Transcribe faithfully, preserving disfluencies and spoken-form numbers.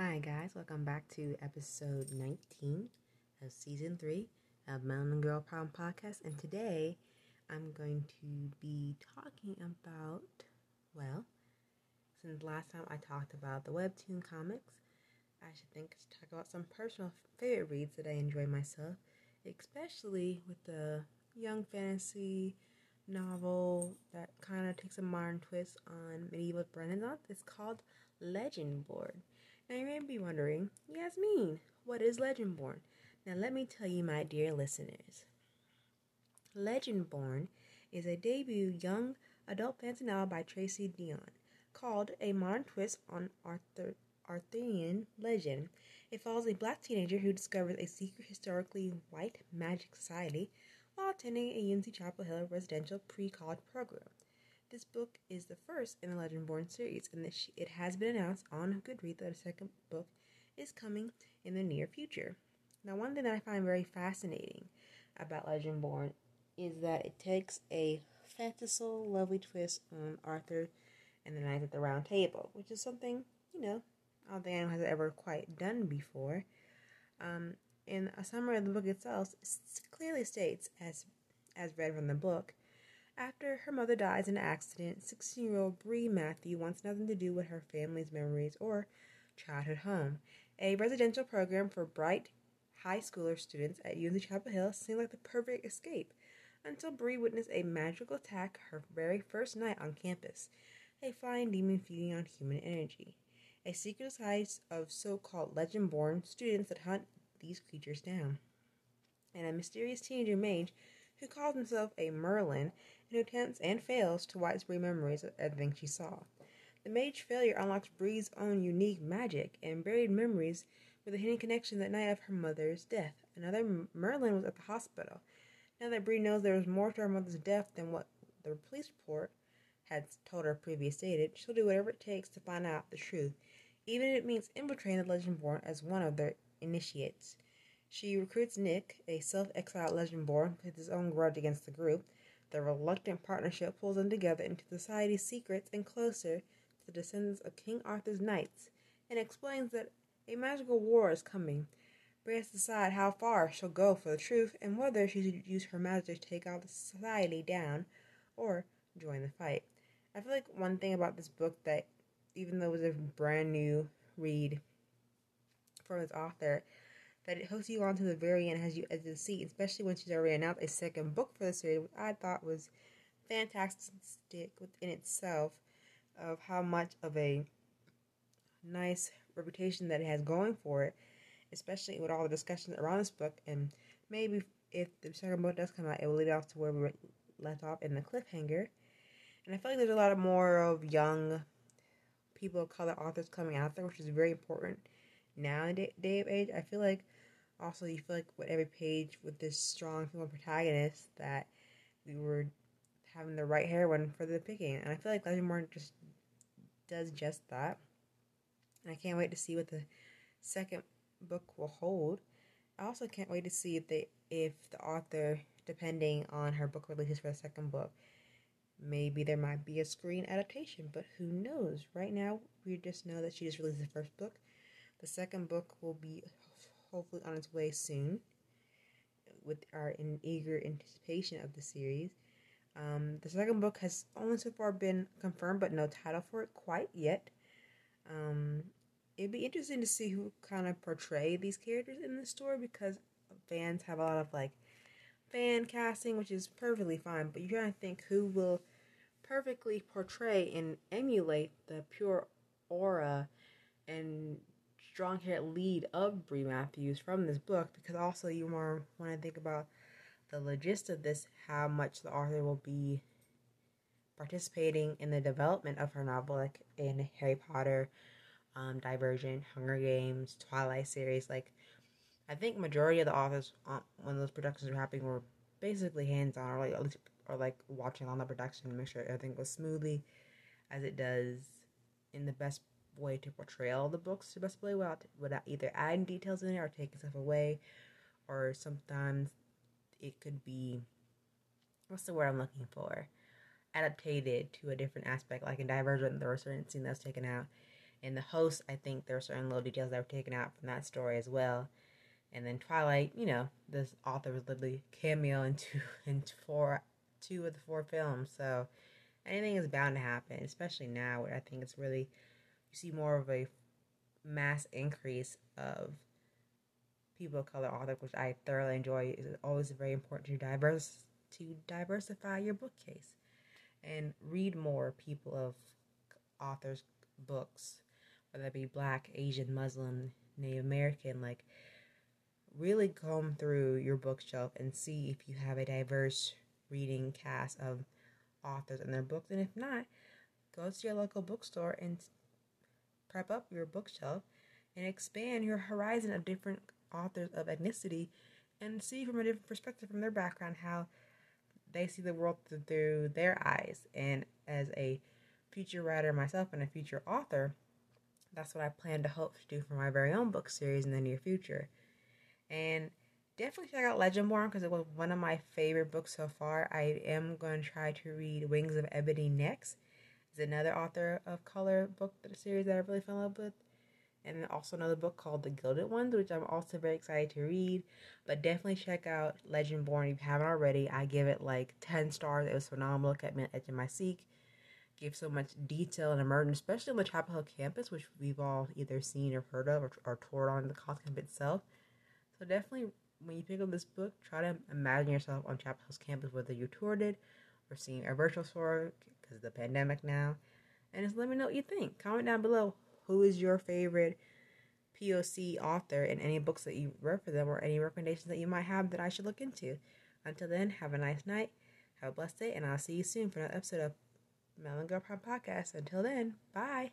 Hi guys, welcome back to episode nineteen of season three of Mountain and Girl Problem Podcast, and today I'm going to be talking about, well, since last time I talked about the webtoon comics, I should think to talk about some personal favorite reads that I enjoy myself, especially with the young fantasy novel that kind of takes a modern twist on medieval Renaissance. It's called Legendborn. Now you may be wondering, Yasmeen, what is Legendborn? Now let me tell you, my dear listeners. Legendborn is a debut young adult fantasy novel by Tracy Deonn called A Modern Twist on Arthur, Arthurian Legend. It follows a black teenager who discovers a secret historically white magic society while attending a U N C Chapel Hill residential pre-college program. This book is the first in the Legendborn series, and it has been announced on Goodreads that a second book is coming in the near future. Now, one thing that I find very fascinating about Legendborn is that it takes a fanciful, lovely twist on Arthur and the Knights at the Round Table, which is something, you know, I don't think anyone has ever quite done before. Um, in a summary of the book itself, it clearly states, as as read from the book, after her mother dies in an accident, sixteen-year-old Bree Matthew wants nothing to do with her family's memories or childhood home. A residential program for bright high schooler students at U N C Chapel Hill seemed like the perfect escape, until Bree witnessed a magical attack her very first night on campus, a flying demon feeding on human energy. A secret society of so-called Legendborn students that hunt these creatures down, and a mysterious teenager mage who calls himself a Merlin, and who attempts and fails to wipe Bree's memories of everything she saw. The mage's failure unlocks Bree's own unique magic and buried memories with a hidden connection that night of her mother's death. Another Merlin was at the hospital. Now that Bree knows there was more to her mother's death than what the police report had told her previously dated, she'll do whatever it takes to find out the truth, even if it means infiltrating the Legendborn as one of their initiates. She recruits Nick, a self-exiled Legendborn with his own grudge against the group. The reluctant partnership pulls them together into society's secrets and closer to the descendants of King Arthur's knights, and explains that a magical war is coming. Bree has to decide how far she'll go for the truth and whether she should use her magic to take all the society down or join the fight. I feel like one thing about this book that, even though it was a brand new read from its author, that it hooks you on to the very end, has you edge of the seat, especially when she's already announced a second book for the series, which I thought was fantastic within itself, of how much of a nice reputation that it has going for it, especially with all the discussions around this book. And maybe if the second book does come out, it will lead off to where we left off in the cliffhanger. And I feel like there's a lot of more of young people of color authors coming out there, which is very important now in the day of age. I feel like also, you feel like with every page with this strong female protagonist that we were having the right heroine for the picking. And I feel like Legendborn just does just that. And I can't wait to see what the second book will hold. I also can't wait to see if, they, if the author, depending on her book releases for the second book, maybe there might be a screen adaptation. But who knows? Right now, we just know that she just released the first book. The second book will be hopefully on its way soon, with our in eager anticipation of the series. Um, the second book has only so far been confirmed, but no title for it quite yet. Um, it'd be interesting to see who kind of portray these characters in the story, because fans have a lot of like fan casting, which is perfectly fine, but you're trying to think who will perfectly portray and emulate the pure aura and strong-haired lead of Bree Matthews from this book, because also you more want to think about the logistics of this, how much the author will be participating in the development of her novel, like in Harry Potter, um, Divergent, Hunger Games, Twilight series. Like, I think majority of the authors on, when those productions were happening were basically hands-on, or like at least, or like watching on the production to make sure everything goes smoothly as it does in the best way to portray all the books the best way without, without either adding details in it or taking stuff away, or sometimes it could be what's the word I'm looking for adaptated to a different aspect. Like in Divergent, there were certain scenes that was taken out And The Host, I think there were certain little details that were taken out from that story as well. And then Twilight, you know, this author was literally cameo in two, in four, two of the four films. So anything is bound to happen, especially now where I think it's really, you see more of a mass increase of people of color authors, which I thoroughly enjoy. It's always very important to diverse to diversify your bookcase and read more people of authors' books, whether that be Black, Asian, Muslim, Native American. Like, really comb through your bookshelf and see if you have a diverse reading cast of authors and their books. And if not, go to your local bookstore and prep up your bookshelf and expand your horizon of different authors of ethnicity and see from a different perspective, from their background, how they see the world through their eyes. And as a future writer myself and a future author, that's what I plan to hope to do for my very own book series in the near future. And definitely check out Legendborn because it was one of my favorite books so far. I am going to try to read Wings of Ebony next. It's another author of color book series that I really fell in love with. And also another book called The Gilded Ones, which I'm also very excited to read. But definitely check out Legendborn if you haven't already. I give it like ten stars. It was phenomenal. Kept me on the edge of my seat. Gave so much detail and immersion, especially on the Chapel Hill campus, which we've all either seen or heard of or, or toured on the college campus itself. So definitely, when you pick up this book, try to imagine yourself on Chapel Hill's campus, whether you toured it or seeing a virtual tour because of the pandemic now. And just let me know what you think. Comment down below who is your favorite P O C author and any books that you read for them or any recommendations that you might have that I should look into. Until then, have a nice night, have a blessed day, and I'll see you soon for another episode of Melon Girl Prime Podcast. Until then, bye.